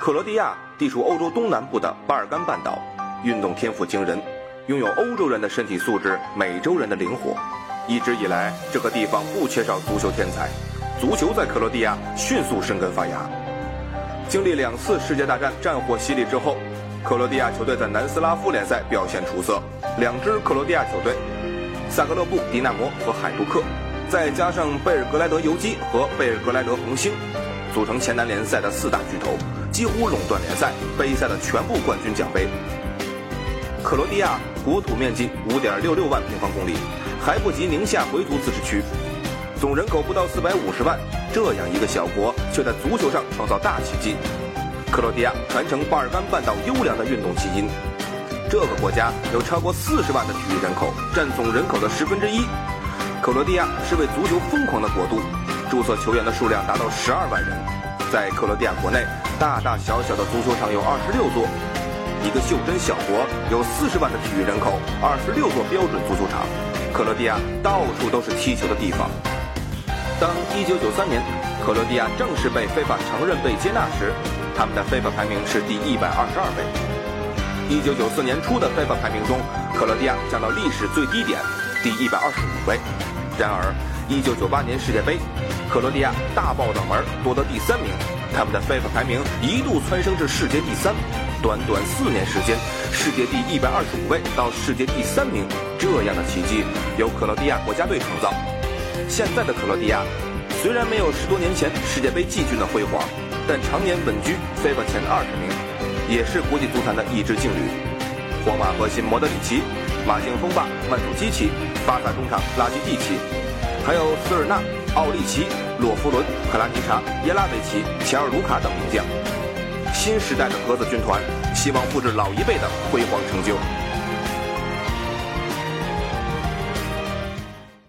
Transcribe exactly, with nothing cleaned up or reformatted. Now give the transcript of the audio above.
克罗地亚地处欧洲东南部的巴尔干半岛，运动天赋惊人，拥有欧洲人的身体素质，美洲人的灵活。一直以来，这个地方不缺少足球天才，足球在克罗地亚迅速生根发芽。经历两次世界大战战火洗礼之后，克罗地亚球队在南斯拉夫联赛表现出色。两支克罗地亚球队萨格勒布迪纳摩和海杜克，再加上贝尔格莱德游击和贝尔格莱德红星，组成前南联赛的四大巨头，几乎垄断联赛杯赛的全部冠军奖杯。克罗地亚国土面积 五点六六 万平方公里，还不及宁夏回族自治区，总人口不到四百五十万，这样一个小国却在足球上创造大奇迹。克罗地亚传承巴尔干半岛优良的运动基因，这个国家有超过四十万的体育人口，占总人口的十分之一。克罗地亚是为足球疯狂的国度，注册球员的数量达到十二万人。在克罗地亚国内，大大小小的足球场有二十六座，一个袖珍小国有四十万的体育人口，二十六座标准足球场，克罗地亚到处都是踢球的地方。当一九九三年克罗地亚正式被 FIFA 承认被接纳时，他们的 FIFA 排名是第一百二十二位。一九九四年初的 FIFA 排名中，克罗地亚降到历史最低点第一百二十五位。然而，一九九八年世界杯，克罗地亚大爆冷门夺得第三名，他们的 FIFA 排名一度蹿升至世界第三。短短四年时间，世界第一百二十五位到世界第三名，这样的奇迹由克罗地亚国家队创造。现在的克罗地亚虽然没有十多年前世界杯季军的辉煌，但常年稳居 FIFA 前二十名。也是国际足坛的一支劲旅，皇马核心莫德里奇、马竞锋霸曼祖基奇、巴萨中场拉基蒂奇，还有斯尔纳、奥利奇、洛夫伦、克拉尼查、耶拉维奇、乔尔卢卡等名将。新时代的格子军团希望复制老一辈的辉煌成就。